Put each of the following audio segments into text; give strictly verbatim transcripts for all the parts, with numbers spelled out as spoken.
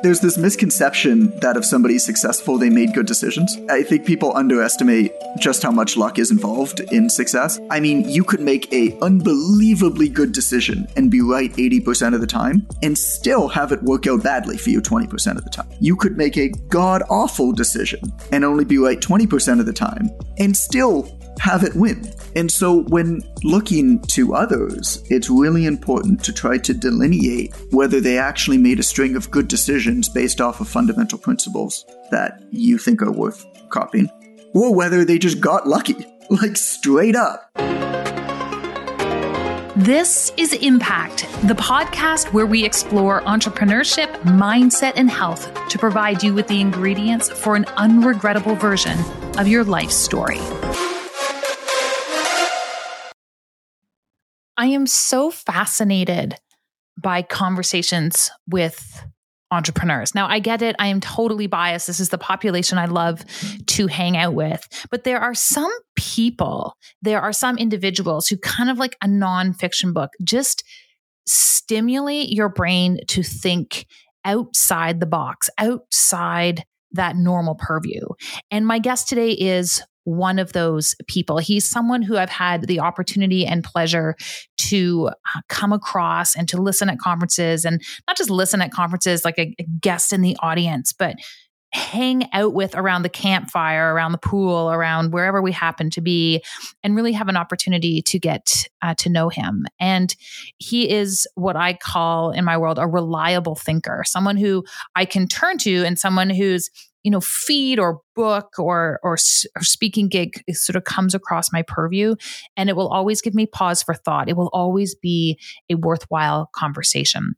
There's this misconception that if somebody's successful, they made good decisions. I think people underestimate just how much luck is involved in success. I mean, you could make a unbelievably good decision and be right eighty percent of the time and still have it work out badly for you twenty percent of the time. You could make a god-awful decision and only be right twenty percent of the time and still have it win. And so when looking to others, it's really important to try to delineate whether they actually made a string of good decisions based off of fundamental principles that you think are worth copying, or whether they just got lucky, like straight up. This is Impact, the podcast where we explore entrepreneurship, mindset, and health to provide you with the ingredients for an unregrettable version of your life story. I am so fascinated by conversations with entrepreneurs. Now, I get it. I am totally biased. This is the population I love to hang out with. But there are some people, there are some individuals who kind of like a nonfiction book, just stimulate your brain to think outside the box, outside that normal purview. And my guest today is one of those people. He's someone who I've had the opportunity and pleasure to come across and to listen at conferences, and not just listen at conferences like a, a guest in the audience, but hang out with around the campfire, around the pool, around wherever we happen to be, and really have an opportunity to get uh, to know him. And he is what I call in my world a reliable thinker, someone who I can turn to, and someone who's you know, feed or book or, or or speaking gig sort of comes across my purview, and it will always give me pause for thought. It will always be a worthwhile conversation.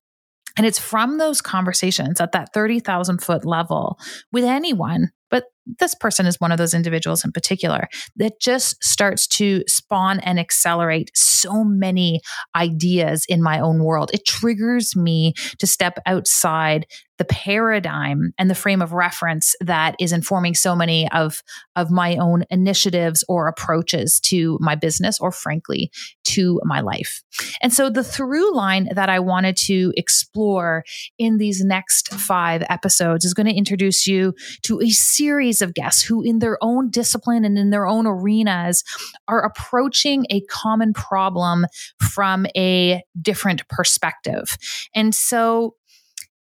And it's from those conversations at that thirty thousand foot level with anyone, but this person is one of those individuals in particular, that just starts to spawn and accelerate so many ideas in my own world. It triggers me to step outside the paradigm and the frame of reference that is informing so many of, of my own initiatives or approaches to my business, or frankly, to my life. And so the through line that I wanted to explore in these next five episodes is going to introduce you to a series of guests who in their own discipline and in their own arenas are approaching a common problem from a different perspective. And so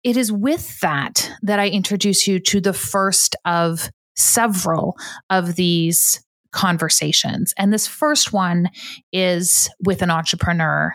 it is with that that I introduce you to the first of several of these conversations. And this first one is with an entrepreneur,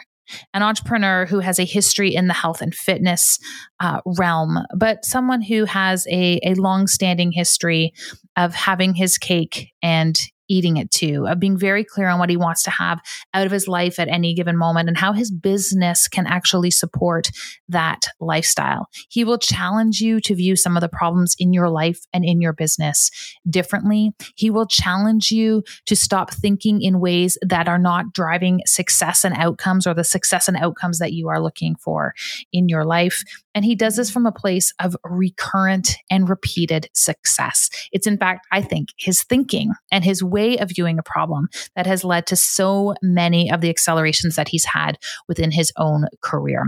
an entrepreneur who has a history in the health and fitness uh, realm, but someone who has a, a longstanding history of having his cake and eating it too, of being very clear on what he wants to have out of his life at any given moment, and how his business can actually support that lifestyle. He will challenge you to view some of the problems in your life and in your business differently. He will challenge you to stop thinking in ways that are not driving success and outcomes, or the success and outcomes that you are looking for in your life. And he does this from a place of recurrent and repeated success. It's in fact, I think, his thinking and his way of viewing a problem that has led to so many of the accelerations that he's had within his own career.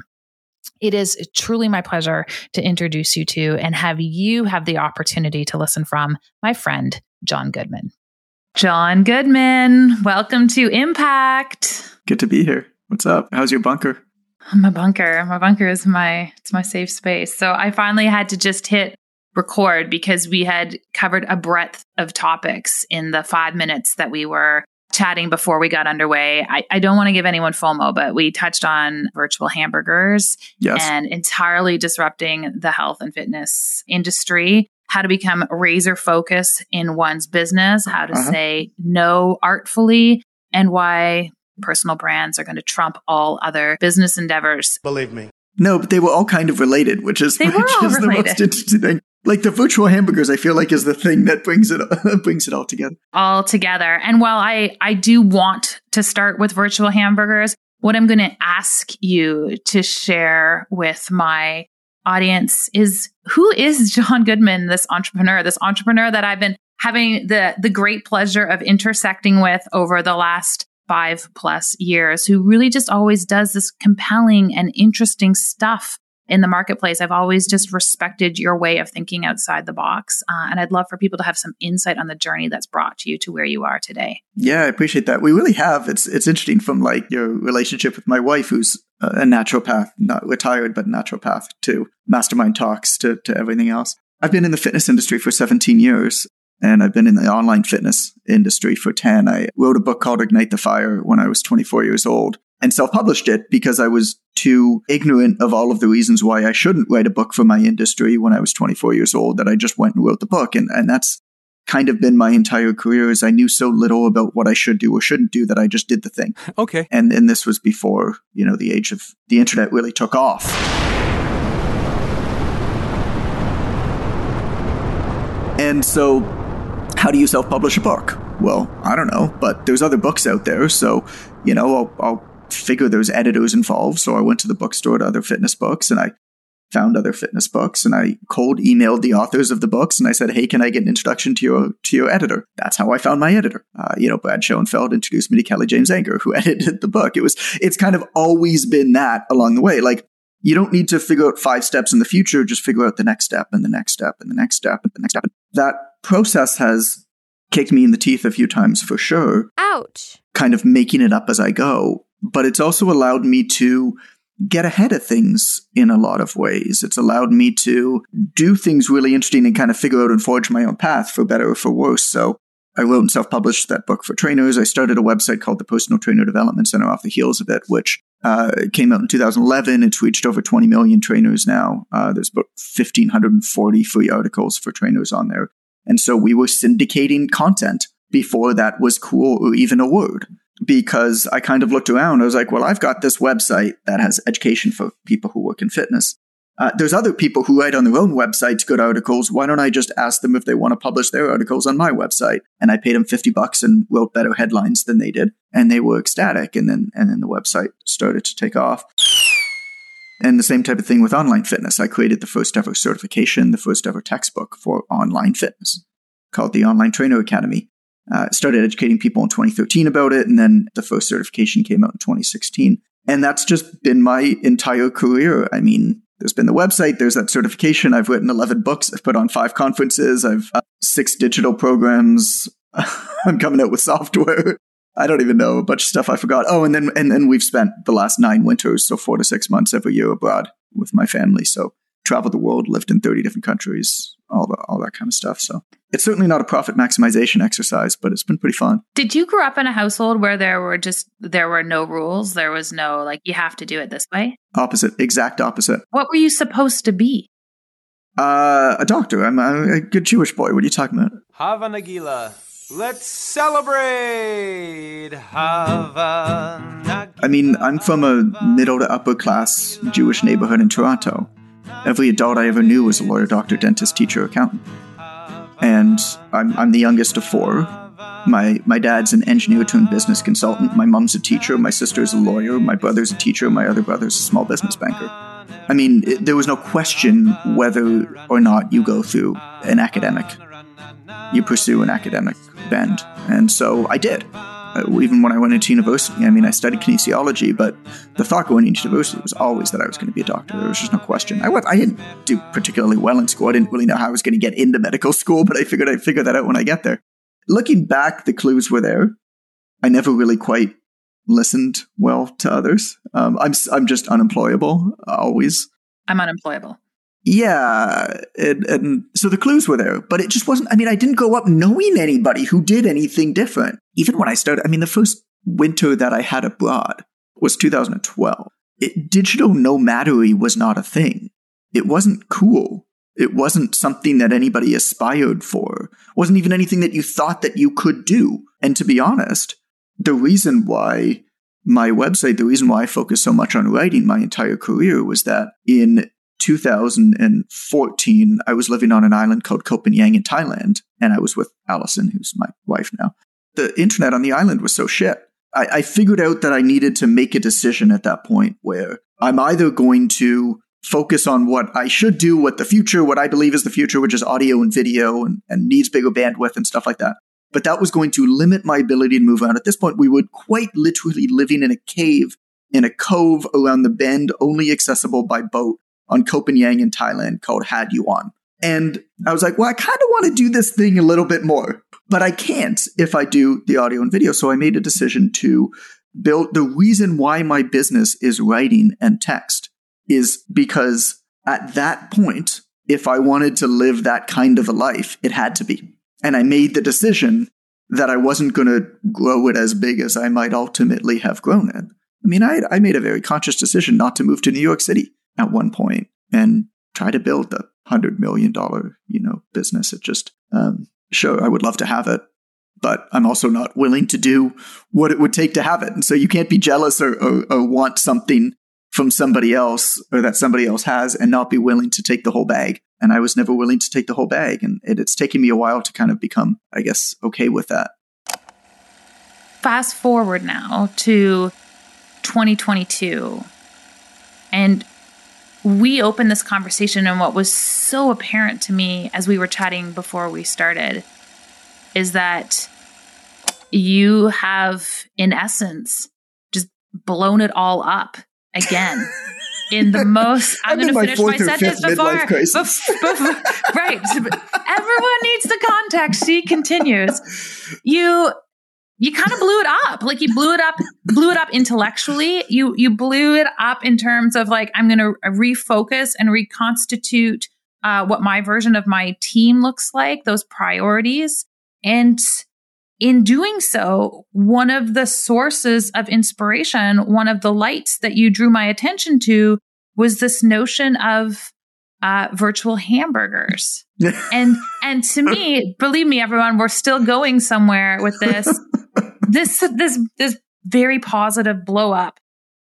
It is truly my pleasure to introduce you to and have you have the opportunity to listen from my friend, Jon Goodman. Jon Goodman, welcome to Impact. Good to be here. What's up? How's your bunker? My bunker. My bunker is my, it's my safe space. So I finally had to just hit record because we had covered a breadth of topics in the five minutes that we were chatting before we got underway. I, I don't want to give anyone FOMO, but we touched on virtual hamburgers, yes, and entirely disrupting the health and fitness industry, how to become razor focused in one's business, how to uh-huh. say no artfully, and why personal brands are going to trump all other business endeavors. Believe me. No, but they were all kind of related, which is, which is the most interesting thing. Like the virtual hamburgers, I feel like is the thing that brings it brings it all together. All together. And while I, I do want to start with virtual hamburgers, what I'm going to ask you to share with my audience is, who is Jon Goodman, this entrepreneur, this entrepreneur that I've been having the the great pleasure of intersecting with over the last five plus years, who really just always does this compelling and interesting stuff in the marketplace. I've always just respected your way of thinking outside the box. Uh, and I'd love for people to have some insight on the journey that's brought to you to where you are today. Yeah, I appreciate that. We really have. It's it's interesting from like your relationship with my wife, who's a naturopath, not retired, but naturopath, to mastermind talks, to, to everything else. I've been in the fitness industry for seventeen years. And I've been in the online fitness industry for ten. I wrote a book called Ignite the Fire when I was twenty-four years old and self-published it because I was too ignorant of all of the reasons why I shouldn't write a book for my industry when I was twenty-four years old that I just went and wrote the book. And, and that's kind of been my entire career, is I knew so little about what I should do or shouldn't do that I just did the thing. Okay. And, and this was before, you know, the age of the internet really took off. And so... how do you self-publish a book? Well, I don't know, but there's other books out there. So, you know, I'll, I'll figure there's editors involved. So I went to the bookstore to other fitness books and I found other fitness books and I cold emailed the authors of the books and I said, hey, can I get an introduction to your to your editor? That's how I found my editor. Uh, you know, Brad Schoenfeld introduced me to Kelly James Anger, who edited the book. It was, it's kind of always been that along the way. Like, you don't need to figure out five steps in the future, just figure out the next step and the next step and the next step and the next step. That process has kicked me in the teeth a few times for sure. Ouch. Kind of making it up as I go. But it's also allowed me to get ahead of things in a lot of ways. It's allowed me to do things really interesting and kind of figure out and forge my own path, for better or for worse. So I wrote and self-published that book for trainers. I started a website called the Personal Trainer Development Center off the heels of it, which uh, came out in two thousand eleven. It's reached over twenty million trainers now. Uh, there's about one thousand five hundred forty free articles for trainers on there. And so we were syndicating content before that was cool or even a word, because I kind of looked around. I was like, well, I've got this website that has education for people who work in fitness. Uh, there's other people who write on their own websites good articles. Why don't I just ask them if they want to publish their articles on my website? And I paid them fifty bucks and wrote better headlines than they did. And they were ecstatic. And then, and then the website started to take off. And the same type of thing with online fitness. I created the first ever certification, the first ever textbook for online fitness called the Online Trainer Academy. Uh, started educating people in twenty thirteen about it. And then the first certification came out in twenty sixteen. And that's just been my entire career. I mean, there's been the website, there's that certification. I've written eleven books. I've put on five conferences. I've uh, six digital programs. I'm coming out with software. I don't even know, a bunch of stuff I forgot. Oh, and then and then we've spent the last nine winters, so four to six months every year abroad with my family. So traveled the world, lived in thirty different countries, all the, all that kind of stuff. So it's certainly not a profit maximization exercise, but it's been pretty fun. Did you grow up in a household where there were just, there were no rules? There was no, like, you have to do it this way? Opposite, exact opposite. What were you supposed to be? Uh, a doctor. I'm a, a good Jewish boy. What are you talking about? Hava Nagila. Let's celebrate. Hava Nagila. I mean, I'm from a middle to upper class Jewish neighborhood in Toronto. Every adult I ever knew was a lawyer, doctor, dentist, teacher, accountant. And I'm, I'm the youngest of four. My my dad's an engineer turned business consultant. My mom's a teacher. My sister's a lawyer. My brother's a teacher. My other brother's a small business banker. I mean, it, there was no question whether or not you go through an academic. You pursue an academic bend. And so I did. Uh, even when I went into university, I mean, I studied kinesiology, but the thought going into university was always that I was going to be a doctor. There was just no question. I went, I didn't do particularly well in school. I didn't really know how I was going to get into medical school, but I figured I'd figure that out when I get there. Looking back, the clues were there. I never really quite listened well to others. Um, I'm I'm just unemployable, always. I'm unemployable. Yeah. And, and so the clues were there, but it just wasn't, I mean, I didn't grow up knowing anybody who did anything different. Even when I started, I mean, the first winter that I had abroad was two thousand twelve. It, digital nomadry was not a thing. It wasn't cool. It wasn't something that anybody aspired for. It wasn't even anything that you thought that you could do. And to be honest, the reason why my website, the reason why I focused so much on writing my entire career was that in two thousand fourteen, I was living on an island called Koh Phangan in Thailand, and I was with Allison, who's my wife now. The internet on the island was so shit. I, I figured out that I needed to make a decision at that point where I'm either going to focus on what I should do, what the future, what I believe is the future, which is audio and video and, and needs bigger bandwidth and stuff like that. But that was going to limit my ability to move around. At this point, we were quite literally living in a cave, in a cove around the bend, only accessible by boat. on Koh Phangan in Thailand called Haad Yuan. And I was like, well, I kind of want to do this thing a little bit more, but I can't if I do the audio and video. So I made a decision to build. The reason why my business is writing and text is because at that point, if I wanted to live that kind of a life, it had to be. And I made the decision that I wasn't going to grow it as big as I might ultimately have grown it. I mean, I, I made a very conscious decision not to move to New York City at one point and try to build the one hundred million dollars, you know, business. It just, um, sure, I would love to have it, but I'm also not willing to do what it would take to have it. And so you can't be jealous or, or, or want something from somebody else or that somebody else has and not be willing to take the whole bag. And I was never willing to take the whole bag. And it, it's taken me a while to kind of become, I guess, okay with that. Fast forward now to twenty twenty-two. And we opened this conversation, and what was so apparent to me as we were chatting before we started is that you have, in essence, just blown it all up again. In the most, I'm, I'm going to finish my sentence before, before, before right. Everyone needs the context. She continues. You, you kind of blew it up. Like you blew it up, blew it up intellectually. You, you blew it up in terms of like, I'm going to refocus and reconstitute uh, what my version of my team looks like, those priorities. And in doing so, one of the sources of inspiration, one of the lights that you drew my attention to was this notion of uh, virtual hamburgers. and and to me, believe me, everyone, we're still going somewhere with this, this, this, this very positive blow up.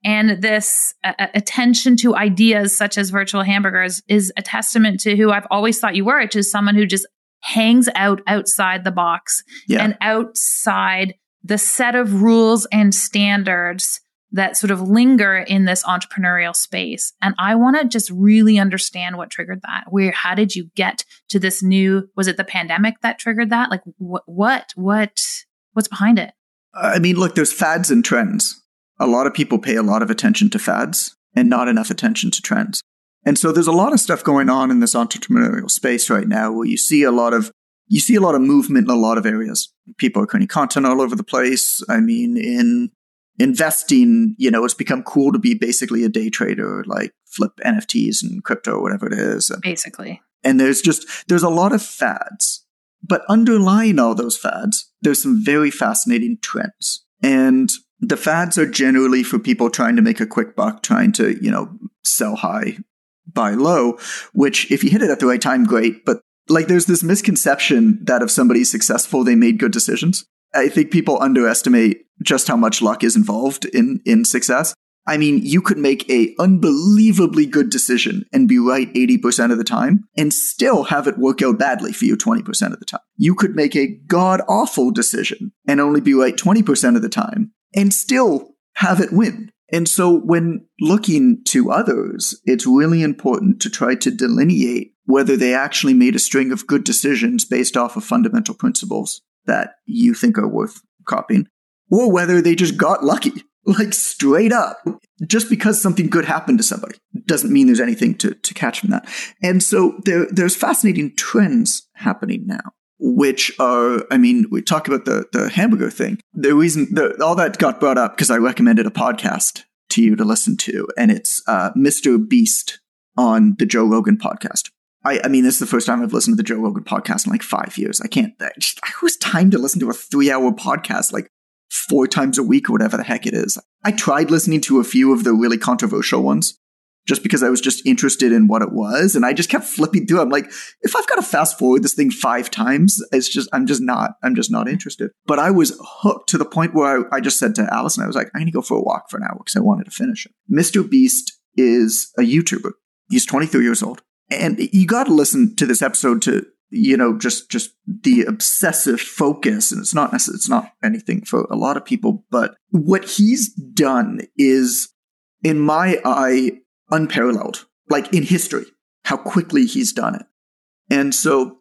And this uh, attention to ideas such as virtual hamburgers is a testament to who I've always thought you were, which is someone who just hangs out outside the box yeah. and outside the set of rules and standards that sort of linger in this entrepreneurial space. And I want to just really understand what triggered that. Where, how did you get to this new, was it the pandemic that triggered that? Like wh- what, what, what's behind it? I mean, look, there's fads and trends. A lot of people pay a lot of attention to fads and not enough attention to trends. And so there's a lot of stuff going on in this entrepreneurial space right now where you see a lot of you see a lot of movement in a lot of areas. People are creating content all over the place. I mean, in investing, you know, it's become cool to be basically a day trader, like flip N F Ts and crypto or whatever it is. And, basically. And there's just there's a lot of fads. But underlying all those fads, there's some very fascinating trends. And the fads are generally for people trying to make a quick buck, trying to, you know, sell high, buy low, which if you hit it at the right time, great. But like there's this misconception that if somebody's successful, they made good decisions. I think people underestimate just how much luck is involved in, in success. I mean, you could make a unbelievably good decision and be right eighty percent of the time and still have it work out badly for you twenty percent of the time. You could make a god-awful decision and only be right twenty percent of the time and still have it win. And so when looking to others, it's really important to try to delineate whether they actually made a string of good decisions based off of fundamental principles that you think are worth copying, or whether they just got lucky, like straight up. Just because something good happened to somebody doesn't mean there's anything to, to catch from that. And so there, there's fascinating trends happening now, which are, I mean, we talk about the, the hamburger thing. The reason the, all that got brought up because I recommended a podcast to you to listen to, and it's uh, Mister Beast on the Joe Rogan podcast. I, I mean, this is the first time I've listened to the Joe Rogan podcast in like five years. I can't, I, just, I was timed to listen to a three hour podcast like four times a week or whatever the heck it is. I tried listening to a few of the really controversial ones, just because I was just interested in what it was. And I just kept flipping through. I'm like, if I've got to fast forward this thing five times, it's just, I'm just not, I'm just not interested. But I was hooked to the point where I, I just said to Allison, I was like, I need to go for a walk for an hour because I wanted to finish it. Mister Beast is a YouTuber. He's twenty-three years old. And you got to listen to this episode to, you know, just, just the obsessive focus. And it's not, it's not anything for a lot of people, but what he's done is, in my eye, unparalleled, like in history, how quickly he's done it. And so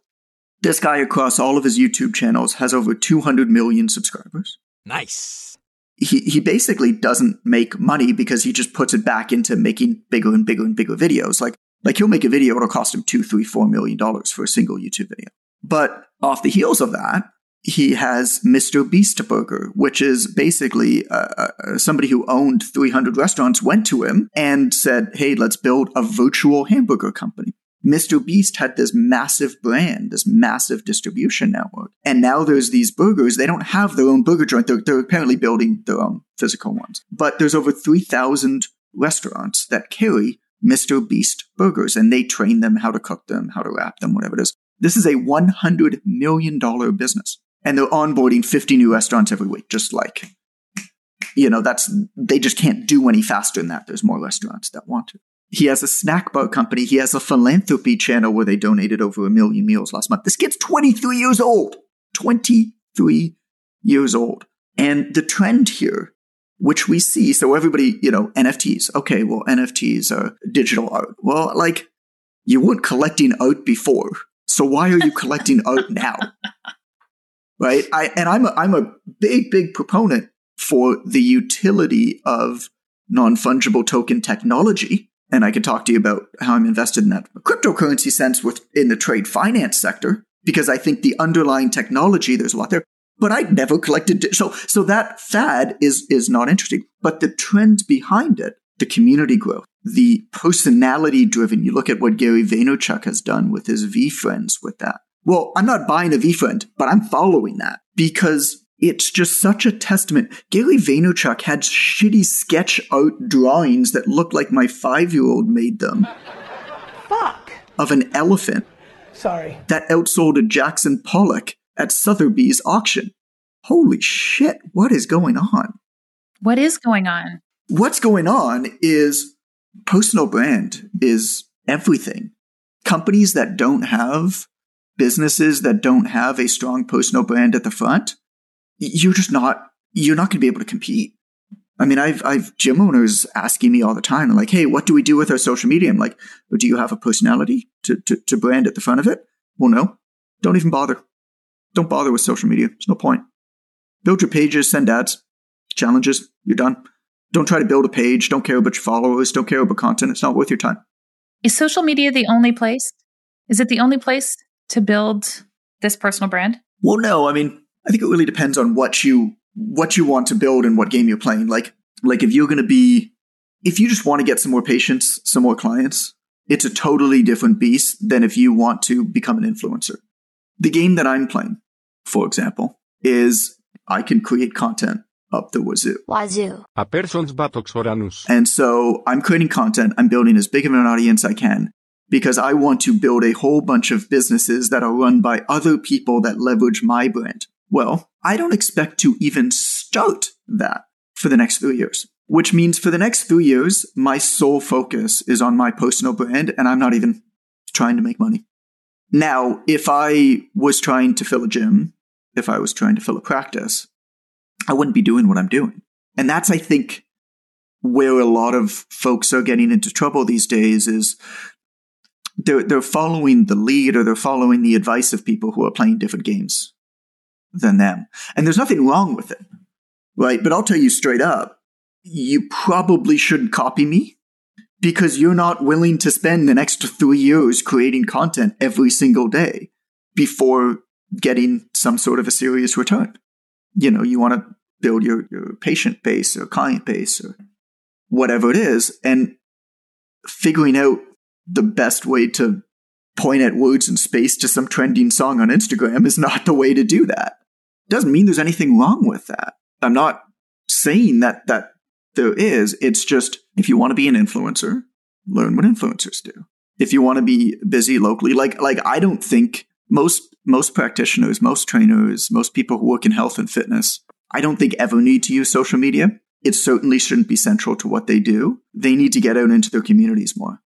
this guy across all of his YouTube channels has over two hundred million subscribers. Nice. He he basically doesn't make money because he just puts it back into making bigger and bigger and bigger videos. Like Like he'll make a video, it'll cost him two, three, four million dollars for a single YouTube video. But off the heels of that, he has Mister Beast Burger, which is basically uh, uh, somebody who owned three hundred restaurants went to him and said, hey, let's build a virtual hamburger company. Mister Beast had this massive brand, this massive distribution network. And now there's these burgers. They don't have their own burger joint. They're, they're apparently building their own physical ones. But there's over three thousand restaurants that carry Mister Beast burgers, and they train them how to cook them, how to wrap them, whatever it is. This is a one hundred million dollars business. And they're onboarding fifty new restaurants every week, just like, you know, that's, they just can't do any faster than that. There's more restaurants that want to. He has a snack bar company. He has a philanthropy channel where they donated over a million meals last month. This kid's twenty-three years old, twenty-three years old. And the trend here, which we see, so everybody, you know, N F Ts. Okay, well, N F Ts are digital art. Well, like, you weren't collecting art before. So why are you collecting art now? Right. I, and I'm a, I'm a big, big proponent for the utility of non-fungible token technology. And I can talk to you about how I'm invested in that cryptocurrency sense with, in the trade finance sector, because I think the underlying technology, there's a lot there, but I never collected. So, so that fad is, is not interesting, but the trend behind it, the community growth, the personality driven, you look at what Gary Vaynerchuk has done with his V friends with that. Well, I'm not buying a V friend, but I'm following that because it's just such a testament. Gary Vaynerchuk had shitty sketch art drawings that looked like my five-year-old made them. Fuck. Of an elephant. Sorry. That outsold a Jackson Pollock at Sotheby's auction. Holy shit, what is going on? What is going on? What's going on is personal brand is everything. Companies that don't have businesses that don't have a strong personal brand at the front, you're just not, you're not going to be able to compete. I mean, I've, I've gym owners asking me all the time, like, hey, what do we do with our social media? I'm like, well, do you have a personality to, to, to brand at the front of it? Well, no, don't even bother. Don't bother with social media. There's no point. Build your pages, send ads, challenges, you're done. Don't try to build a page. Don't care about your followers. Don't care about content. It's not worth your time. Is social media the only place? Is it the only place to build this personal brand? Well, no. I mean, I think it really depends on what you what you want to build and what game you're playing. Like, like if you're going to be, if you just want to get some more patients, some more clients, it's a totally different beast than if you want to become an influencer. The game that I'm playing, for example, is I can create content up the wazoo. Wazoo. A person's buttocks oranus. And so I'm creating content. I'm building as big of an audience I can, because I want to build a whole bunch of businesses that are run by other people that leverage my brand. Well, I don't expect to even start that for the next three years, which means for the next three years, my sole focus is on my personal brand, and I'm not even trying to make money. Now, if I was trying to fill a gym, if I was trying to fill a practice, I wouldn't be doing what I'm doing. And that's, I think, where a lot of folks are getting into trouble these days is They're, they're following the lead, or they're following the advice of people who are playing different games than them. And there's nothing wrong with it, right? But I'll tell you straight up, you probably shouldn't copy me, because you're not willing to spend the next three years creating content every single day before getting some sort of a serious return. You know, you want to build your, your patient base or client base or whatever it is, and figuring out the best way to point at words and space to some trending song on Instagram is not the way to do that. Doesn't mean there's anything wrong with that. I'm not saying that that there is. It's just, if you want to be an influencer, learn what influencers do. If you want to be busy locally, like like I don't think most most practitioners, most trainers, most people who work in health and fitness, I don't think ever need to use social media. It certainly shouldn't be central to what they do. They need to get out into their communities more.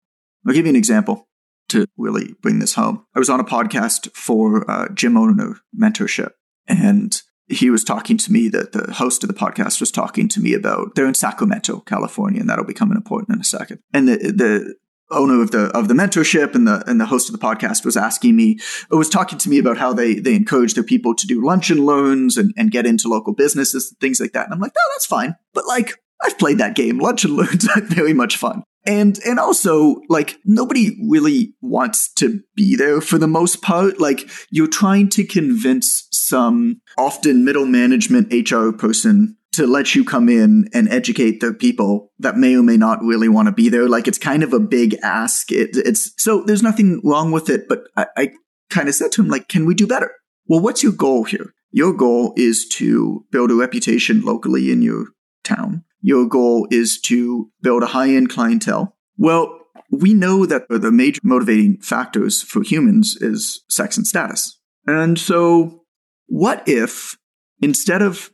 I'll give you an example to really bring this home. I was on a podcast for uh, gym owner mentorship, and he was talking to me, that the host of the podcast was talking to me about, they're in Sacramento, California, and that'll become important in a second. And the, the owner of the of the mentorship and the and the host of the podcast was asking me, or was talking to me about how they they encourage their people to do lunch and learns and, and get into local businesses and things like that. And I'm like, no, that's fine. But like, I've played that game. Lunch and Learn's very much fun. And and also, like, nobody really wants to be there for the most part. Like, you're trying to convince some often middle management H R person to let you come in and educate the people that may or may not really want to be there. Like, it's kind of a big ask. It, it's so there's nothing wrong with it. But I, I kind of said to him, like, can we do better? Well, what's your goal here? Your goal is to build a reputation locally in your town. Your goal is to build a high-end clientele. Well, we know that the major motivating factors for humans is sex and status. And so what if instead of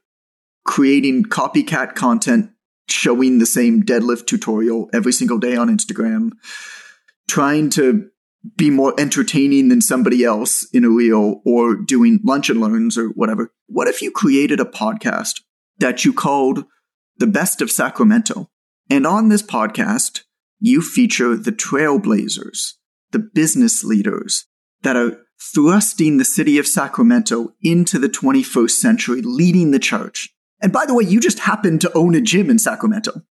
creating copycat content, showing the same deadlift tutorial every single day on Instagram, trying to be more entertaining than somebody else in a reel or doing lunch and learns or whatever, what if you created a podcast that you called The Best of Sacramento? And on this podcast, you feature the trailblazers, the business leaders that are thrusting the city of Sacramento into the twenty-first century, leading the charge. And by the way, you just happen to own a gym in Sacramento.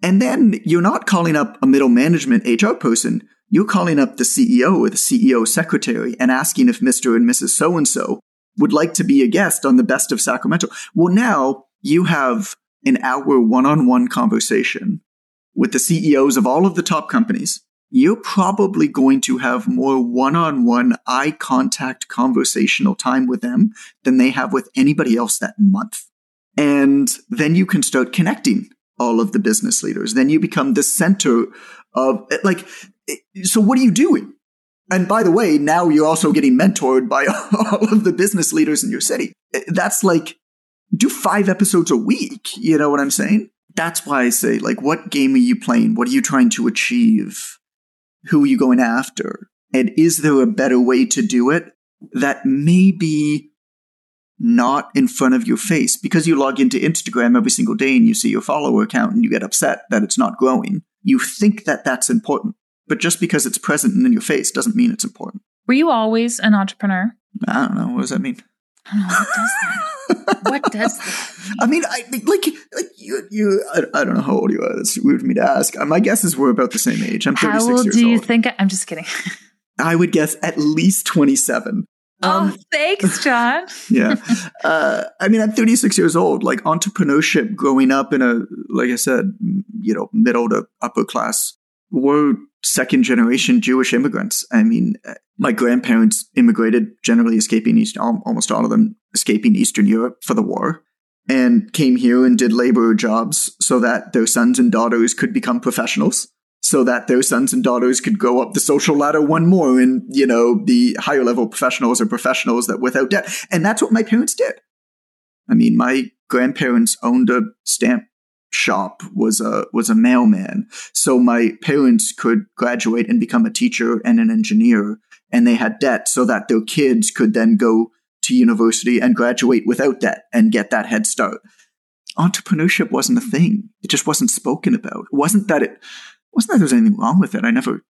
And then you're not calling up a middle management H R person. You're calling up the C E O or the C E O secretary and asking if Mister and Missus So-and-so would like to be a guest on The Best of Sacramento. Well, now you have an hour one-on-one conversation with the C E Os of all of the top companies. You're probably going to have more one-on-one eye contact conversational time with them than they have with anybody else that month. And then you can start connecting all of the business leaders. Then you become the center of, like, so what are you doing? And by the way, now you're also getting mentored by all of the business leaders in your city. That's like, do five episodes a week. You know what I'm saying? That's why I say, like, what game are you playing? What are you trying to achieve? Who are you going after? And is there a better way to do it that may be not in front of your face? Because you log into Instagram every single day and you see your follower count and you get upset that it's not growing. You think that that's important. But just because it's present and in your face doesn't mean it's important. Were you always an entrepreneur? I don't know. What does that mean? I don't know. What does that mean? What does that mean? I mean, I like, like you, you I, I don't know how old you are. That's weird for me to ask. My guess is we're about the same age. I'm thirty-six years old. How old do you think? I, I'm just kidding. I would guess at least twenty-seven. Oh, um, thanks, John. yeah. Uh, I mean, I'm thirty-six years old. Like, entrepreneurship, growing up in a, like I said, you know, middle to upper class, we're second generation Jewish immigrants. I mean, my grandparents immigrated, generally escaping East, almost all of them escaping Eastern Europe for the war, and came here and did labor jobs so that their sons and daughters could become professionals, so that their sons and daughters could go up the social ladder one more and, you know, be higher level professionals or professionals that without debt. And that's what my parents did. I mean, my grandparents owned a stamp shop, was a was a mailman. So my parents could graduate and become a teacher and an engineer, and they had debt so that their kids could then go to university and graduate without debt and get that head start. Entrepreneurship wasn't a thing. It just wasn't spoken about. It wasn't that it wasn't that there was anything wrong with it. I never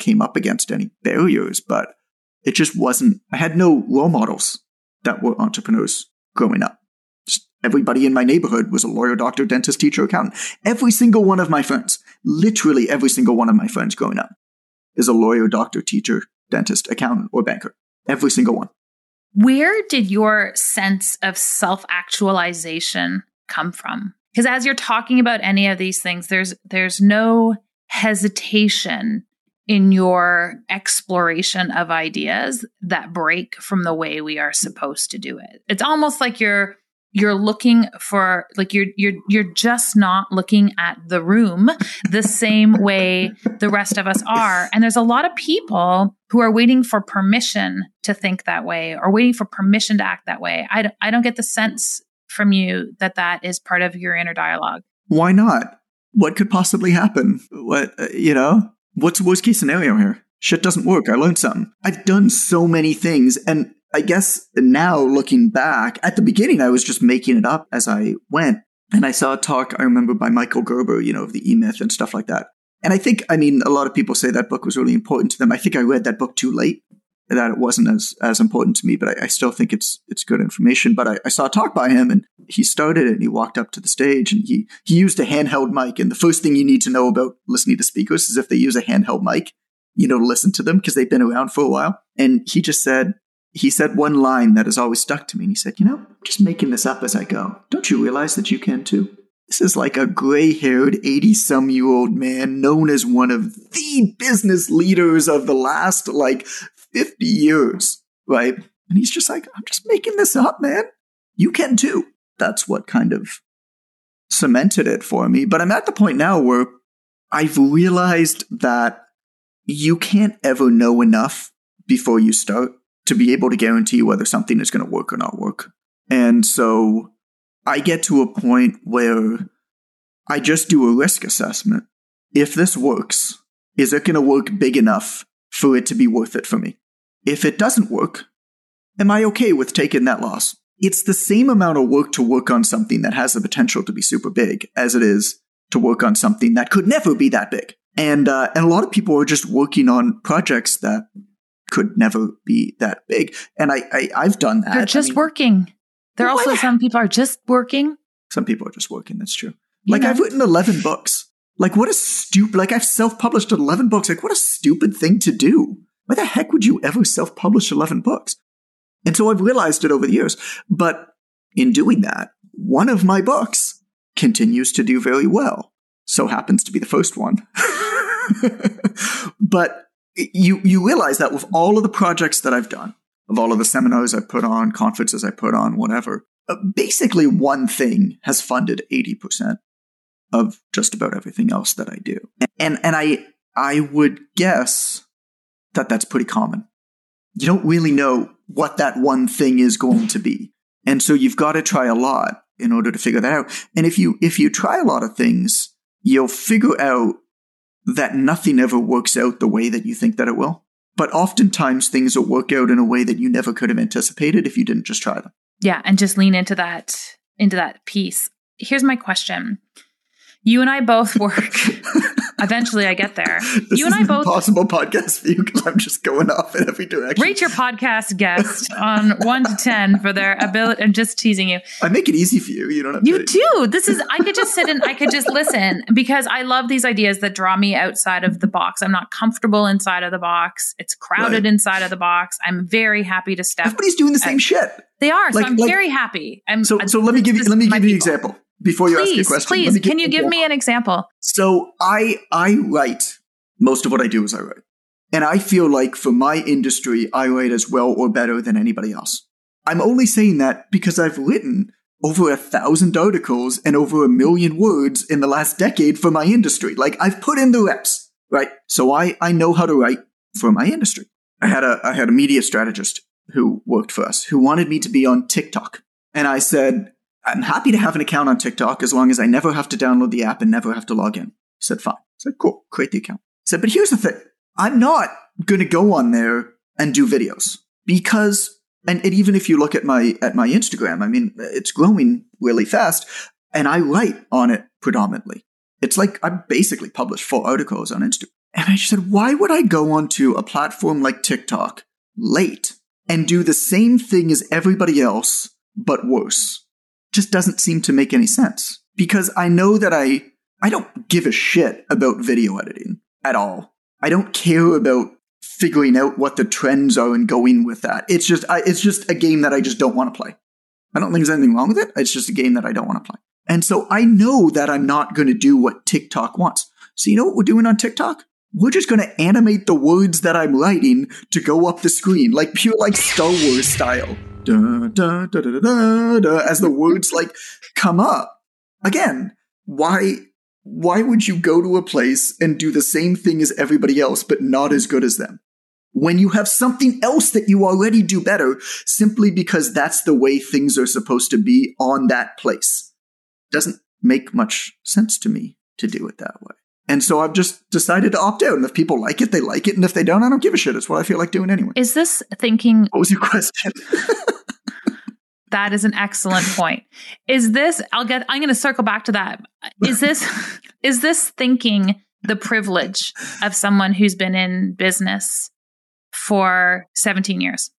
came up against any barriers, but it just wasn't. I had no role models that were entrepreneurs growing up. Just everybody in my neighborhood was a lawyer, doctor, dentist, teacher, accountant. Every single one of my friends, literally every single one of my friends growing up, is a lawyer, doctor, teacher, dentist, accountant, or banker. Every single one. Where did your sense of self-actualization come from? Because as you're talking about any of these things, there's there's no hesitation in your exploration of ideas that break from the way we are supposed to do it. It's almost like you're you're looking for, like, you're you're you're just not looking at the room the same way the rest of us are. And there's a lot of people who are waiting for permission to think that way or waiting for permission to act that way. I, d- I don't get the sense from you that that is part of your inner dialogue. Why not? What could possibly happen? What, uh, you know, what's the worst case scenario here? Shit doesn't work. I learned something. I've done so many things. And I guess now looking back, at the beginning, I was just making it up as I went. And I saw a talk, I remember, by Michael Gerber, you know, of the E-Myth and stuff like that. And I think, I mean, a lot of people say that book was really important to them. I think I read that book too late. that it wasn't as as important to me, but I, I still think it's it's good information. But I, I saw a talk by him, and he started it, and he walked up to the stage, and he he used a handheld mic. And the first thing you need to know about listening to speakers is if they use a handheld mic, you know, to listen to them because they've been around for a while. And he just said he said one line that has always stuck to me, and he said, "You know, I'm just making this up as I go. Don't you realize that you can too?" This is like a gray-haired eighty-some-year-old man known as one of the business leaders of the last like fifty years, right? And he's just like, I'm just making this up, man. You can too. That's what kind of cemented it for me. But I'm at the point now where I've realized that you can't ever know enough before you start to be able to guarantee whether something is going to work or not work. And so I get to a point where I just do a risk assessment. If this works, is it going to work big enough for it to be worth it for me? If it doesn't work, am I okay with taking that loss? It's the same amount of work to work on something that has the potential to be super big as it is to work on something that could never be that big. And uh, and a lot of people are just working on projects that could never be that big. And I, I, I've done that. They're just I mean, working. There are also some people are just working. Some people are just working. That's true. You like know. I've written eleven books. Like what a stupid, like I've self-published eleven books. Like what a stupid thing to do. Why the heck would you ever self-publish eleven books? And so I've realized it over the years. But in doing that, one of my books continues to do very well. So happens to be the first one. But you, you realize that with all of the projects that I've done, of all of the seminars I put on, conferences I put on, whatever, uh, basically one thing has funded eighty percent of just about everything else that I do. And and I I would guess that that's pretty common. You don't really know what that one thing is going to be. And so you've got to try a lot in order to figure that out. And if you if you try a lot of things, you'll figure out that nothing ever works out the way that you think that it will. But oftentimes things will work out in a way that you never could have anticipated if you didn't just try them. Yeah, and just lean into that into that piece. Here's my question. You and I both work. Eventually I get there. This you and is I both impossible podcast for you because I'm just going off in every direction. Rate your podcast guest on one to ten for their ability. I'm just teasing you. I make it easy for you. You don't have you to You do. This is I could just sit and I could just listen because I love these ideas that draw me outside of the box. I'm not comfortable inside of the box. It's crowded right. inside of the box. I'm very happy to step. Everybody's doing the same at, shit. They are. Like, so I'm like, very happy. I'm so, so let me give you let me give you an example. Before please, you ask your question, please, can you give me an example? So I I write. Most of what I do is I write. And I feel like for my industry, I write as well or better than anybody else. I'm only saying that because I've written over a thousand articles and over a million words in the last decade for my industry. Like I've put in the reps, right? So I, I know how to write for my industry. I had a I had a media strategist who worked for us who wanted me to be on TikTok. And I said, I'm happy to have an account on TikTok as long as I never have to download the app and never have to log in. I said, fine. I said, cool. Create the account. I said, but here's the thing. I'm not going to go on there and do videos because, and, and even if you look at my, at my Instagram, I mean, it's growing really fast and I write on it predominantly. It's like I basically publish four articles on Instagram. And I just said, why would I go onto a platform like TikTok late and do the same thing as everybody else, but worse? Just doesn't seem to make any sense because I know that I I don't give a shit about video editing at all. I don't care about figuring out what the trends are and going with that. It's just I, it's just a game that I just don't want to play. I don't think there's anything wrong with it. It's just a game that I don't want to play. And so I know that I'm not going to do what TikTok wants. So you know what we're doing on TikTok? We're just going to animate the words that I'm writing to go up the screen, like pure like Star Wars style. Da, da, da, da, da, da, as the words like come up. Again, why why would you go to a place and do the same thing as everybody else, but not as good as them? When you have something else that you already do better, simply because that's the way things are supposed to be on that place. Doesn't make much sense to me to do it that way. And so I've just decided to opt out. And if people like it, they like it. And if they don't, I don't give a shit. It's what I feel like doing anyway. Is this thinking? What was your question? That is an excellent point. Is this, I'll get, I'm going to circle back to that. Is this, is this thinking the privilege of someone who's been in business for seventeen years.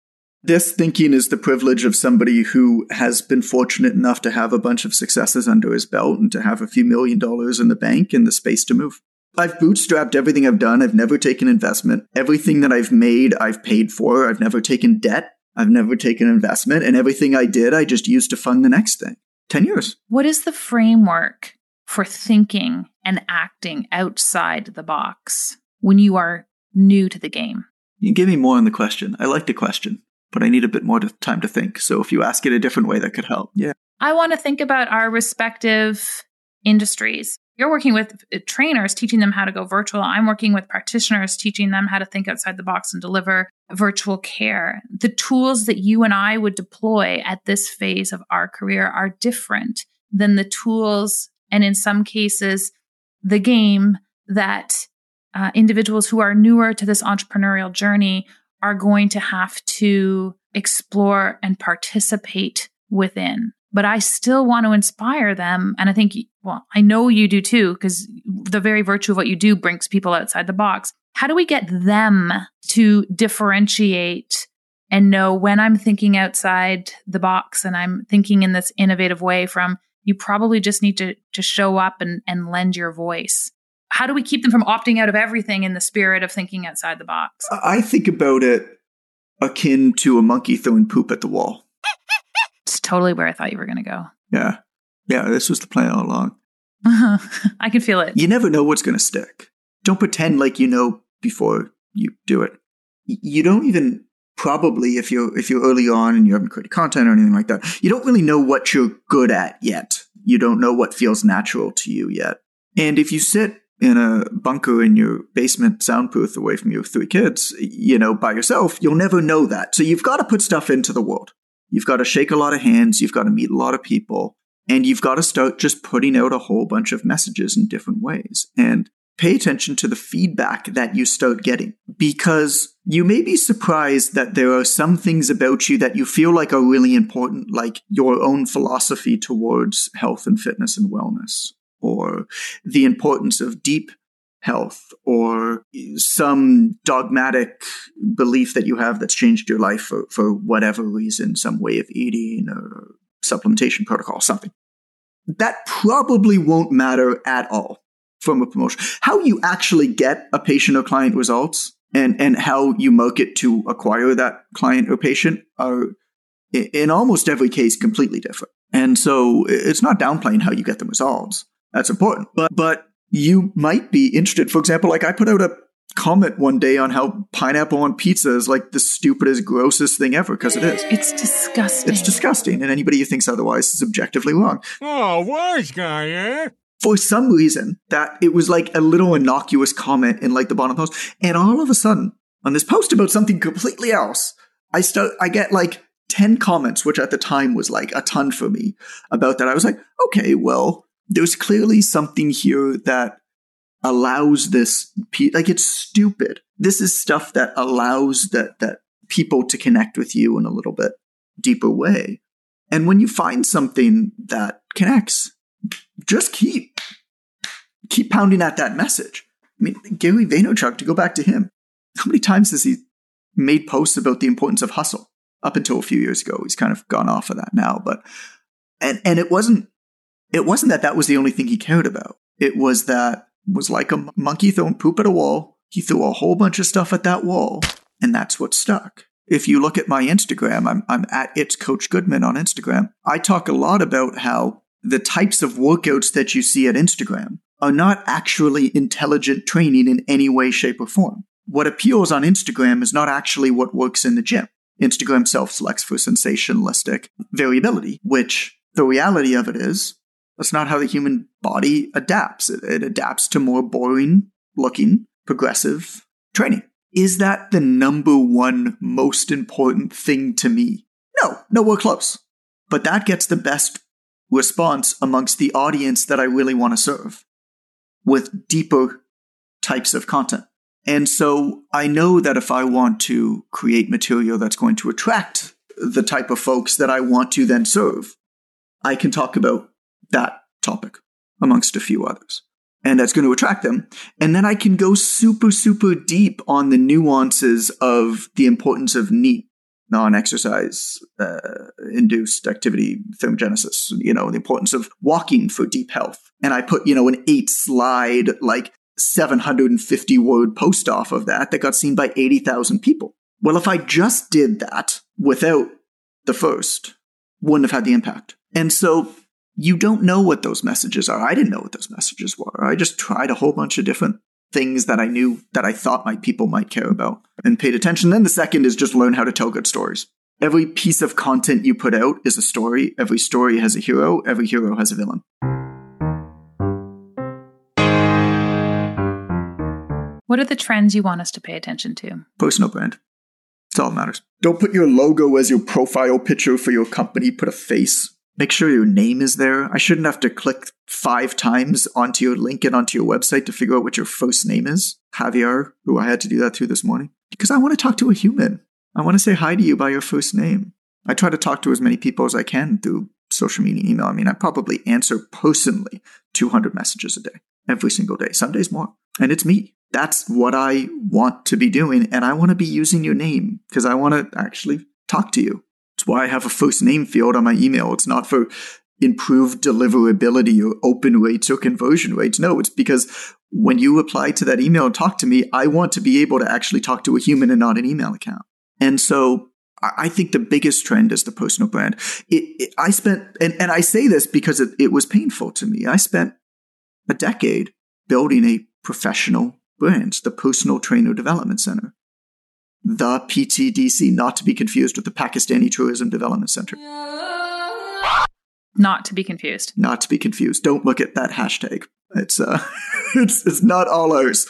This thinking is the privilege of somebody who has been fortunate enough to have a bunch of successes under his belt and to have a few million dollars in the bank and the space to move. I've bootstrapped everything I've done. I've never taken investment. Everything that I've made, I've paid for. I've never taken debt. I've never taken investment. And everything I did, I just used to fund the next thing. ten years. What is the framework for thinking and acting outside the box when you are new to the game? You give me more on the question. I like the question, but I need a bit more time to think. So if you ask it a different way, that could help. Yeah. I want to think about our respective industries. You're working with trainers, teaching them how to go virtual. I'm working with practitioners, teaching them how to think outside the box and deliver virtual care. The tools that you and I would deploy at this phase of our career are different than the tools, and in some cases, the game that uh, individuals who are newer to this entrepreneurial journey are going to have to explore and participate within. But I still want to inspire them. And I think, well, I know you do too, because the very virtue of what you do brings people outside the box. How do we get them to differentiate and know when I'm thinking outside the box and I'm thinking in this innovative way from, you probably just need to, to show up and, and lend your voice? How do we keep them from opting out of everything in the spirit of thinking outside the box? I think about it akin to a monkey throwing poop at the wall. It's totally where I thought you were going to go. Yeah. Yeah, this was the plan all along. Uh-huh. I can feel it. You never know what's going to stick. Don't pretend like you know before you do it. You don't even probably, if you're, if you're early on and you haven't created content or anything like that, you don't really know what you're good at yet. You don't know what feels natural to you yet. And if you sit in a bunker in your basement, soundproof away from your three kids, you know, by yourself, you'll never know that. So you've got to put stuff into the world. You've got to shake a lot of hands. You've got to meet a lot of people. And you've got to start just putting out a whole bunch of messages in different ways. And pay attention to the feedback that you start getting, because you may be surprised that there are some things about you that you feel like are really important, like your own philosophy towards health and fitness and wellness, or the importance of deep health, or some dogmatic belief that you have that's changed your life for, for whatever reason, some way of eating or supplementation protocol, something. That probably won't matter at all from a promotion. How you actually get a patient or client results and, and how you market to acquire that client or patient are in almost every case completely different. And so it's not downplaying how you get the results. That's important. But but you might be interested. For example, like I put out a comment one day on how pineapple on pizza is like the stupidest, grossest thing ever, because it is. It's disgusting. It's disgusting. And anybody who thinks otherwise is objectively wrong. Oh, wise guy, eh? For some reason, that it was like a little innocuous comment in like the bottom post. And all of a sudden, on this post about something completely else, I start, I get like ten comments, which at the time was like a ton for me about that. I was like, okay, well, there's clearly something here that allows this, pe- like it's stupid. This is stuff that allows that that people to connect with you in a little bit deeper way. And when you find something that connects, just keep, keep pounding at that message. I mean, Gary Vaynerchuk, to go back to him, how many times has he made posts about the importance of hustle? Up until a few years ago, he's kind of gone off of that now. But and and it wasn't, It wasn't that that was the only thing he cared about. It was that it was like a monkey throwing poop at a wall. He threw a whole bunch of stuff at that wall, and that's what stuck. If you look at my Instagram, I'm I'm at itscoachgoodman on Instagram. I talk a lot about how the types of workouts that you see at Instagram are not actually intelligent training in any way, shape, or form. What appeals on Instagram is not actually what works in the gym. Instagram self-selects for sensationalistic variability, which the reality of it is, that's not how the human body adapts. It, it adapts to more boring-looking, progressive training. Is that the number one most important thing to me? No, nowhere close. But that gets the best response amongst the audience that I really want to serve with deeper types of content. And so I know that if I want to create material that's going to attract the type of folks that I want to then serve, I can talk about that topic amongst a few others. and that's going to attract them. And then I can go super, super deep on the nuances of the importance of NEAT, non-exercise uh, induced activity thermogenesis, you know, the importance of walking for deep health. And I put, you know, an eight slide, like seven hundred fifty word post off of that that got seen by eighty thousand people. Well, if I just did that without the first, wouldn't have had the impact. And so you don't know what those messages are. I didn't know what those messages were. I just tried a whole bunch of different things that I knew that I thought my people might care about and paid attention. Then the second is just learn how to tell good stories. Every piece of content you put out is a story. Every story has a hero. Every hero has a villain. What are the trends you want us to pay attention to? Personal brand. It's all that matters. Don't put your logo as your profile picture for your company. Put a face. Make sure your name is there. I shouldn't have to click five times onto your link and onto your website to figure out what your first name is. Javier, who I had to do that to this morning, because I want to talk to a human. I want to say hi to you by your first name. I try to talk to as many people as I can through social media, email. I mean, I probably answer personally two hundred messages a day, every single day, some days more. And it's me. That's what I want to be doing. And I want to be using your name because I want to actually talk to you. It's why I have a first name field on my email. It's not for improved deliverability or open rates or conversion rates. No, it's because when you reply to that email and talk to me, I want to be able to actually talk to a human and not an email account. And so I think the biggest trend is the personal brand. It, it, I spent, and, and I say this because it, it was painful to me. I spent a decade building a professional brand, the Personal Trainer Development Center. The P T D C, not to be confused with the Pakistani Tourism Development Center. Not to be confused. Not to be confused. Don't look at that hashtag. It's uh, it's it's not all ours.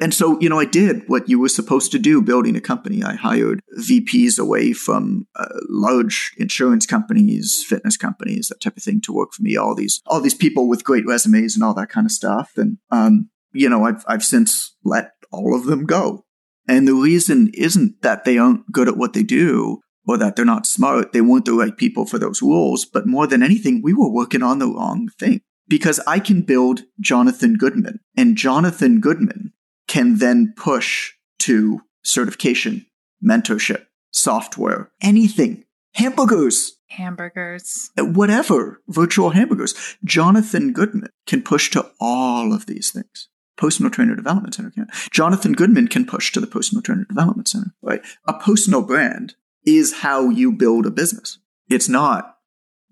And so, you know, I did what you were supposed to do building a company. I hired V Ps away from uh, large insurance companies, fitness companies, that type of thing to work for me. All these all these people with great resumes and all that kind of stuff. And um, you know, I've I've since let all of them go. And the reason isn't that they aren't good at what they do or that they're not smart. They weren't the right people for those roles. But more than anything, we were working on the wrong thing, because I can build Jonathan Goodman, and Jonathan Goodman can then push to certification, mentorship, software, anything, hamburgers. Hamburgers. Whatever, virtual hamburgers. Jonathan Goodman can push to all of these things. Personal Trainer Development Center can. Jonathan Goodman can push to the Personal Trainer Development Center, right? A personal brand is how you build a business. It's not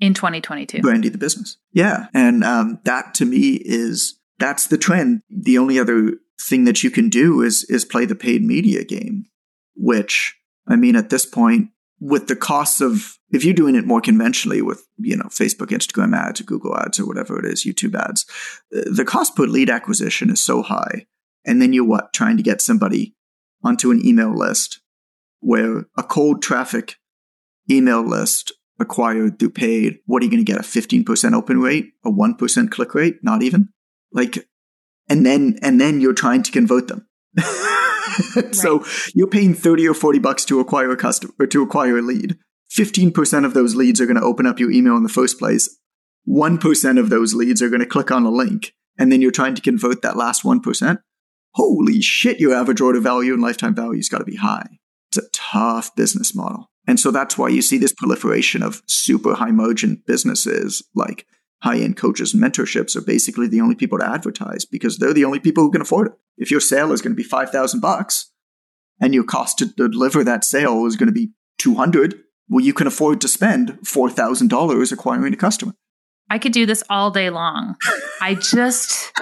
in twenty twenty-two. Brandy the business. Yeah. And um, that to me is, that's the trend. The only other thing that you can do is is play the paid media game, which, I mean, at this point, with the costs of, if you're doing it more conventionally with, you know, Facebook, Instagram ads, or Google ads, or whatever it is, YouTube ads, the cost per lead acquisition is so high. And then you're what? Trying to get somebody onto an email list where a cold traffic email list acquired through paid, what are you going to get? A fifteen percent open rate? A one percent click rate? Not even? Like, and then, and then you're trying to convert them. Right. So you're paying thirty or forty bucks to acquire a customer, to acquire a lead. fifteen percent of those leads are going to open up your email in the first place. one percent of those leads are going to click on a link. And then you're trying to convert that last one percent. Holy shit, your average order value and lifetime value has got to be high. It's a tough business model. And so that's why you see this proliferation of super high margin businesses like high-end coaches and mentorships are basically the only people to advertise, because they're the only people who can afford it. If your sale is going to be five thousand bucks and your cost to deliver that sale is going to be two hundred, well, you can afford to spend four thousand dollars acquiring a customer. I could do this all day long. I just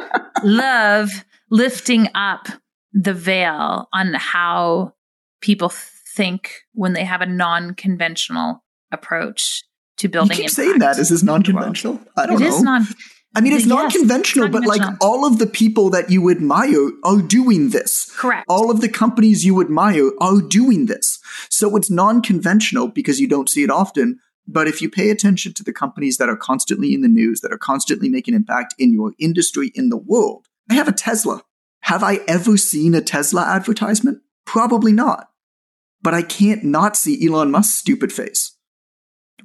love lifting up the veil on how people think when they have a non-conventional approach to building. You keep saying that. Is this non-conventional? I don't know. It is non. I mean, it's non-conventional, but like all of the people that you admire are doing this. Correct. All of the companies you admire are doing this. So it's non-conventional because you don't see it often. But if you pay attention to the companies that are constantly in the news, that are constantly making impact in your industry, in the world, I have a Tesla. Have I ever seen a Tesla advertisement? Probably not. But I can't not see Elon Musk's stupid face.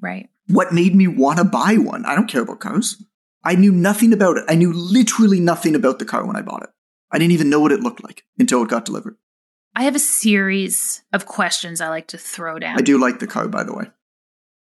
Right. What made me want to buy one? I don't care about cars. I knew nothing about it. I knew literally nothing about the car when I bought it. I didn't even know what it looked like until it got delivered. I have a series of questions I like to throw down. I do like the car, by the way,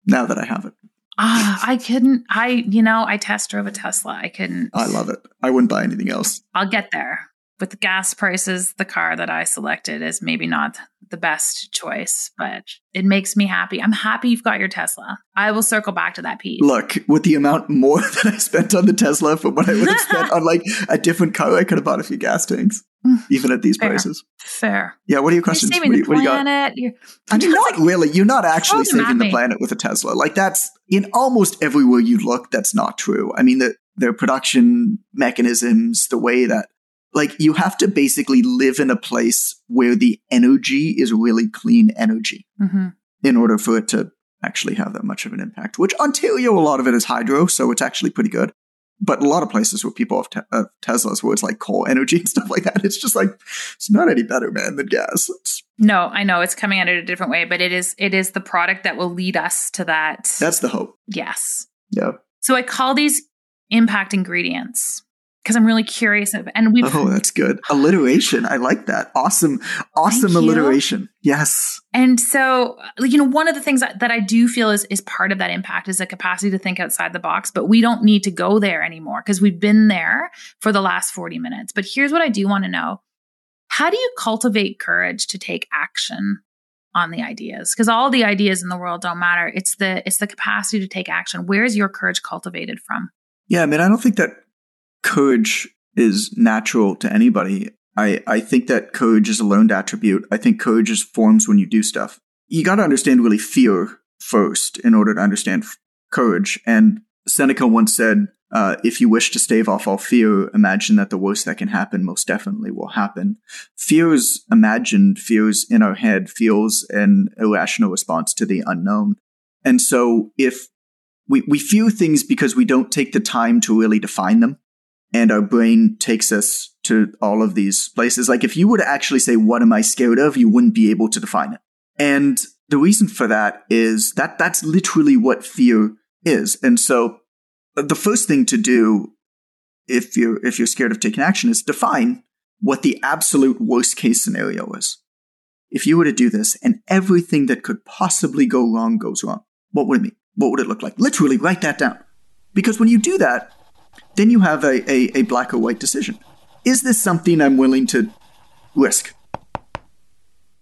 now that I have it. Ah, I couldn't. I, you know, I test drove a Tesla. I couldn't. I love it. I wouldn't buy anything else. I'll get there. With the gas prices, the car that I selected is maybe not the best choice, but it makes me happy. I'm happy you've got your Tesla. I will circle back to that piece. Look, with the amount more that I spent on the Tesla from what I would have spent on like a different car, I could have bought a few gas tanks, even at these Fair. prices. Fair. Yeah. What are your questions? You're saving what, the what planet. You got? You're, you're not like, really. You're not actually saving the planet with a Tesla. Like that's in almost everywhere you look. That's not true. I mean, the, their production mechanisms, the way that. Like you have to basically live in a place where the energy is really clean energy mm-hmm. in order for it to actually have that much of an impact, which Ontario, a lot of it is hydro. So it's actually pretty good. But a lot of places where people have te- uh, Teslas where it's like coal energy and stuff like that, it's just like, it's not any better, man, than gas. It's- no, I know it's coming at it a different way, but it is, it is the product that will lead us to that. That's the hope. Yes. Yeah. So I call these impact ingredients. Because I'm really curious. Of, and we Oh, that's good. Alliteration. I like that. Awesome. Awesome alliteration. Yes. And so, you know, one of the things that, that I do feel is, is part of that impact is the capacity to think outside the box, but we don't need to go there anymore because we've been there for the last forty minutes. But here's what I do want to know. How do you cultivate courage to take action on the ideas? Because all the ideas in the world don't matter. It's the, it's the capacity to take action. Where is your courage cultivated from? Yeah. I mean, I don't think that courage is natural to anybody. I, I think that courage is a learned attribute. I think courage is forms when you do stuff. You got to understand really fear first in order to understand f- courage. And Seneca once said, uh, if you wish to stave off all fear, imagine that the worst that can happen most definitely will happen. Fear is imagined, fear is in our head, fear is an irrational response to the unknown. And so if we, we fear things because we don't take the time to really define them. And our brain takes us to all of these places. Like if you were to actually say, what am I scared of? You wouldn't be able to define it. And the reason for that is that that's literally what fear is. And so the first thing to do if you're, if you're scared of taking action is define what the absolute worst case scenario is. If you were to do this and everything that could possibly go wrong goes wrong, what would it mean? What would it look like? Literally write that down. Because when you do that, then you have a, a, a black or white decision. Is this something I'm willing to risk?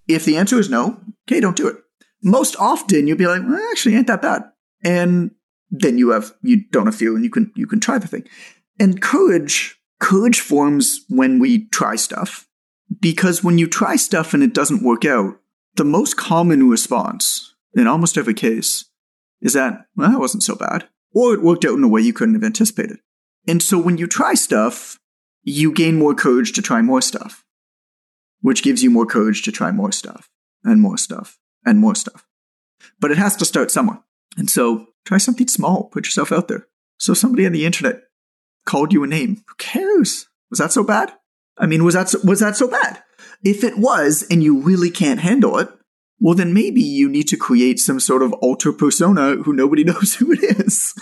If the answer is no, okay, don't do it. Most often you'll be like, well, actually, ain't that bad. And then you have you don't have fear and you can you can try the thing. And courage, courage forms when we try stuff. Because when you try stuff and it doesn't work out, the most common response in almost every case is that, well, that wasn't so bad. Or it worked out in a way you couldn't have anticipated. And so when you try stuff, you gain more courage to try more stuff, which gives you more courage to try more stuff and more stuff and more stuff. But it has to start somewhere. And so try something small. Put yourself out there. So somebody on the internet called you a name. Who cares? Was that so bad? I mean, was that so, was that so bad? If it was and you really can't handle it, well, then maybe you need to create some sort of alter persona who nobody knows who it is.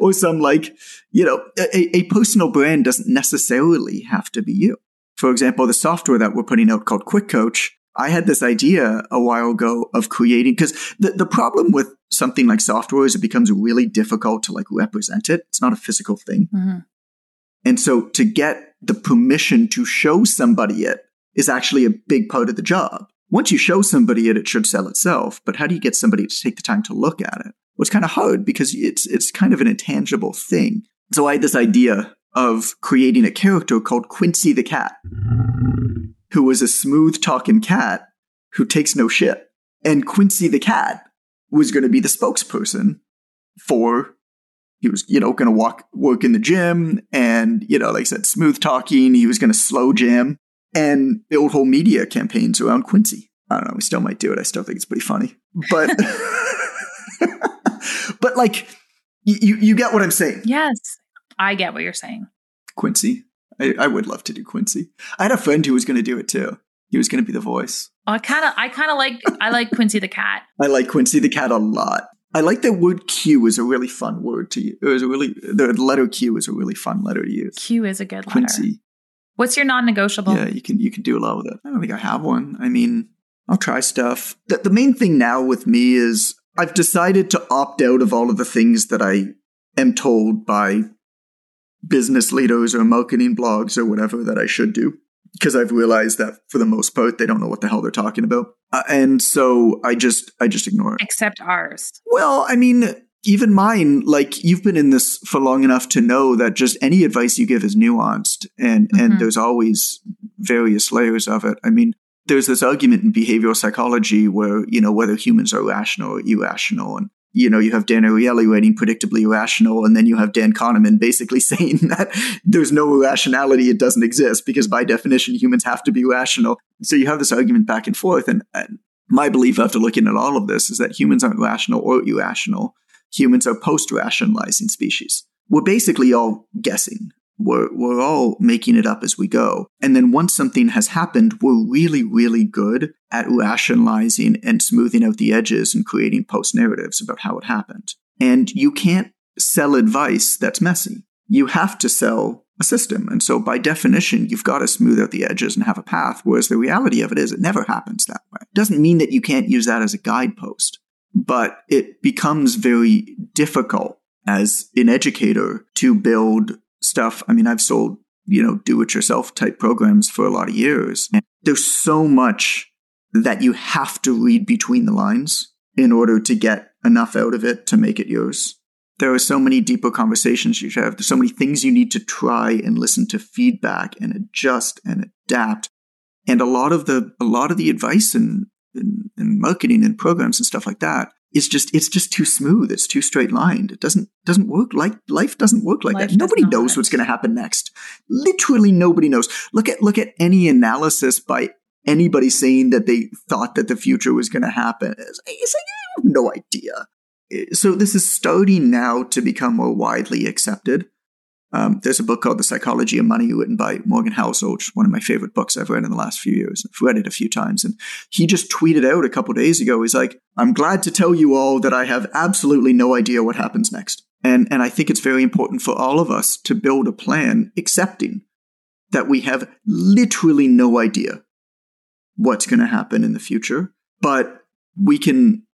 Or some like, you know, a, a personal brand doesn't necessarily have to be you. For example, the software that we're putting out called Quick Coach, I had this idea a while ago of creating, because the, the problem with something like software is it becomes really difficult to like represent it. It's not a physical thing. Mm-hmm. And so to get the permission to show somebody it is actually a big part of the job. Once you show somebody it, it should sell itself. But how do you get somebody to take the time to look at it? Well, it's kind of hard because it's it's kind of an intangible thing. So I had this idea of creating a character called Quincy the Cat, who was a smooth-talking cat who takes no shit. And Quincy the Cat was going to be the spokesperson for, he was, you know, going to walk work in the gym and, you know, like I said, smooth-talking. He was going to slow jam. And build whole media campaigns around Quincy. I don't know. We still might do it. I still think it's pretty funny. But, but like, you you get what I'm saying. Yes. I get what you're saying. Quincy. I, I would love to do Quincy. I had a friend who was going to do it too. He was going to be the voice. I kind of I kind of like, I like Quincy the Cat. I like Quincy the Cat a lot. I like the word Q is a really fun word to use. It was a really, the letter Q is a really fun letter to use. Q is a good letter. Quincy. What's your non-negotiable? Yeah, you can you can do a lot with it. I don't think I have one. I mean, I'll try stuff. The, the main thing now with me is I've decided to opt out of all of the things that I am told by business leaders or marketing blogs or whatever that I should do, because I've realized that for the most part, they don't know what the hell they're talking about. Uh, and so I just, I just ignore it. Except ours. Well, I mean, even mine, like you've been in this for long enough to know that just any advice you give is nuanced and, mm-hmm. and there's always various layers of it. I mean, there's this argument in behavioral psychology where, you know, whether humans are rational or irrational. And, you know, you have Dan Ariely writing predictably irrational, and then you have Dan Kahneman basically saying that there's no rationality, it doesn't exist, because by definition, humans have to be rational. So you have this argument back and forth. And, and my belief after looking at all of this is that humans aren't rational or irrational. Humans are post-rationalizing species. We're basically all guessing. We're, we're all making it up as we go. And then once something has happened, we're really, really good at rationalizing and smoothing out the edges and creating post-narratives about how it happened. And you can't sell advice that's messy. You have to sell a system. And so by definition, you've got to smooth out the edges and have a path, whereas the reality of it is it never happens that way. It doesn't mean that you can't use that as a guidepost, but it becomes very difficult as an educator to build stuff. I mean, I've sold, you know, do-it-yourself type programs for a lot of years. And there's so much that you have to read between the lines in order to get enough out of it to make it yours. There are so many deeper conversations you should have. There's so many things you need to try and listen to feedback and adjust and adapt. And a lot of the a lot of the advice and in, in, in marketing and programs and stuff like that, It's just it's just too smooth. It's too straight lined. It doesn't doesn't work like life doesn't work like life that. Nobody knows what's going to happen next. Literally nobody knows. Look at look at any analysis by anybody saying that they thought that the future was going to happen. It's like, I have no idea. So this is starting now to become more widely accepted. Um, there's a book called The Psychology of Money written by Morgan Housel, which is one of my favorite books I've read in the last few years. I've read it a few times. And he just tweeted out a couple of days ago, he's like, I'm glad to tell you all that I have absolutely no idea what happens next. And and I think it's very important for all of us to build a plan accepting that we have literally no idea what's going to happen in the future. But we can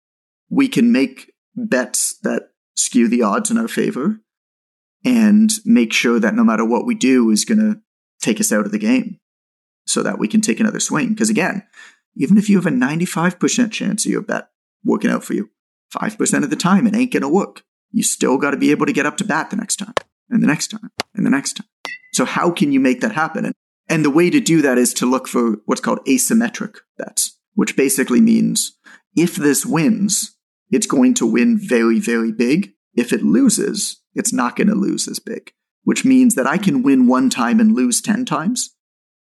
we can make bets that skew the odds in our favor, and make sure that no matter what we do is going to take us out of the game so that we can take another swing. Because again, even if you have a ninety-five percent chance of your bet working out for you, five percent of the time it ain't going to work. You still got to be able to get up to bat the next time and the next time and the next time. So how can you make that happen? And, and the way to do that is to look for what's called asymmetric bets, which basically means if this wins, it's going to win very, very big. If it loses, it's not going to lose as big, which means that I can win one time and lose ten times,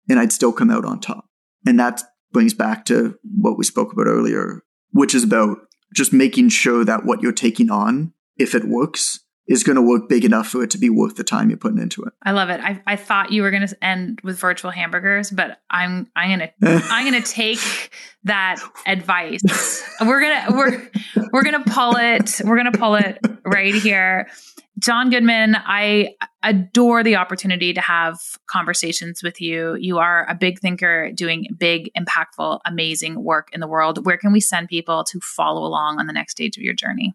and I'd still come out on top. And that brings back to what we spoke about earlier, which is about just making sure that what you're taking on, if it works, is going to work big enough for it to be worth the time you're putting into it. I love it. I, I thought you were going to end with virtual hamburgers, but I'm I'm gonna I'm gonna take that advice. We're gonna we're we're gonna pull it. We're gonna pull it right here. Jon Goodman, I adore the opportunity to have conversations with you. You are a big thinker doing big, impactful, amazing work in the world. Where can we send people to follow along on the next stage of your journey?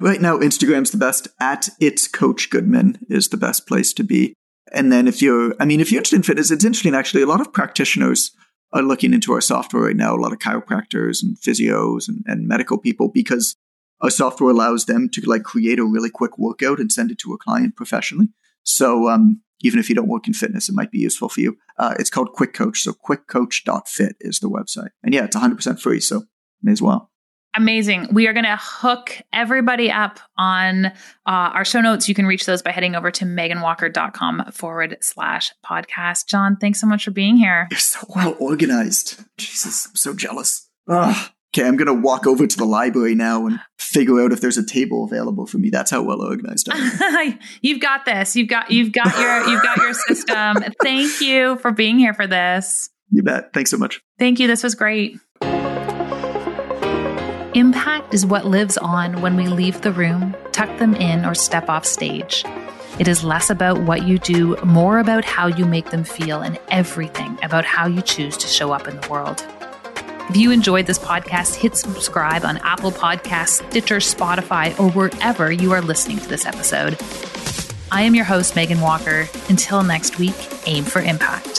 Right now, Instagram's the best. At itscoachgoodman is the best place to be. And then if you're, I mean, if you're interested in fitness, it's interesting, actually, a lot of practitioners are looking into our software right now, a lot of chiropractors and physios and, and medical people, because our software allows them to like create a really quick workout and send it to a client professionally. So um, even if you don't work in fitness, it might be useful for you. Uh, it's called Quick Coach. So quick coach dot fit is the website. And yeah, it's one hundred percent free. So may as well. Amazing. We are going to hook everybody up on uh, our show notes. You can reach those by heading over to meghan walker dot com forward slash podcast. Jon, thanks so much for being here. You're so well organized. Jesus, I'm so jealous. Ugh. Okay, I'm going to walk over to the library now and figure out if there's a table available for me. That's how well organized I am. You've got this. You've got, you've got your, you've got your system. Thank you for being here for this. You bet. Thanks so much. Thank you. This was great. Impact is what lives on when we leave the room, tuck them in, or step off stage. It is less about what you do, more about how you make them feel, and everything about how you choose to show up in the world. If you enjoyed this podcast, hit subscribe on Apple Podcasts, Stitcher, Spotify, or wherever you are listening to this episode. I am your host, Meghan Walker. Until next week, aim for impact.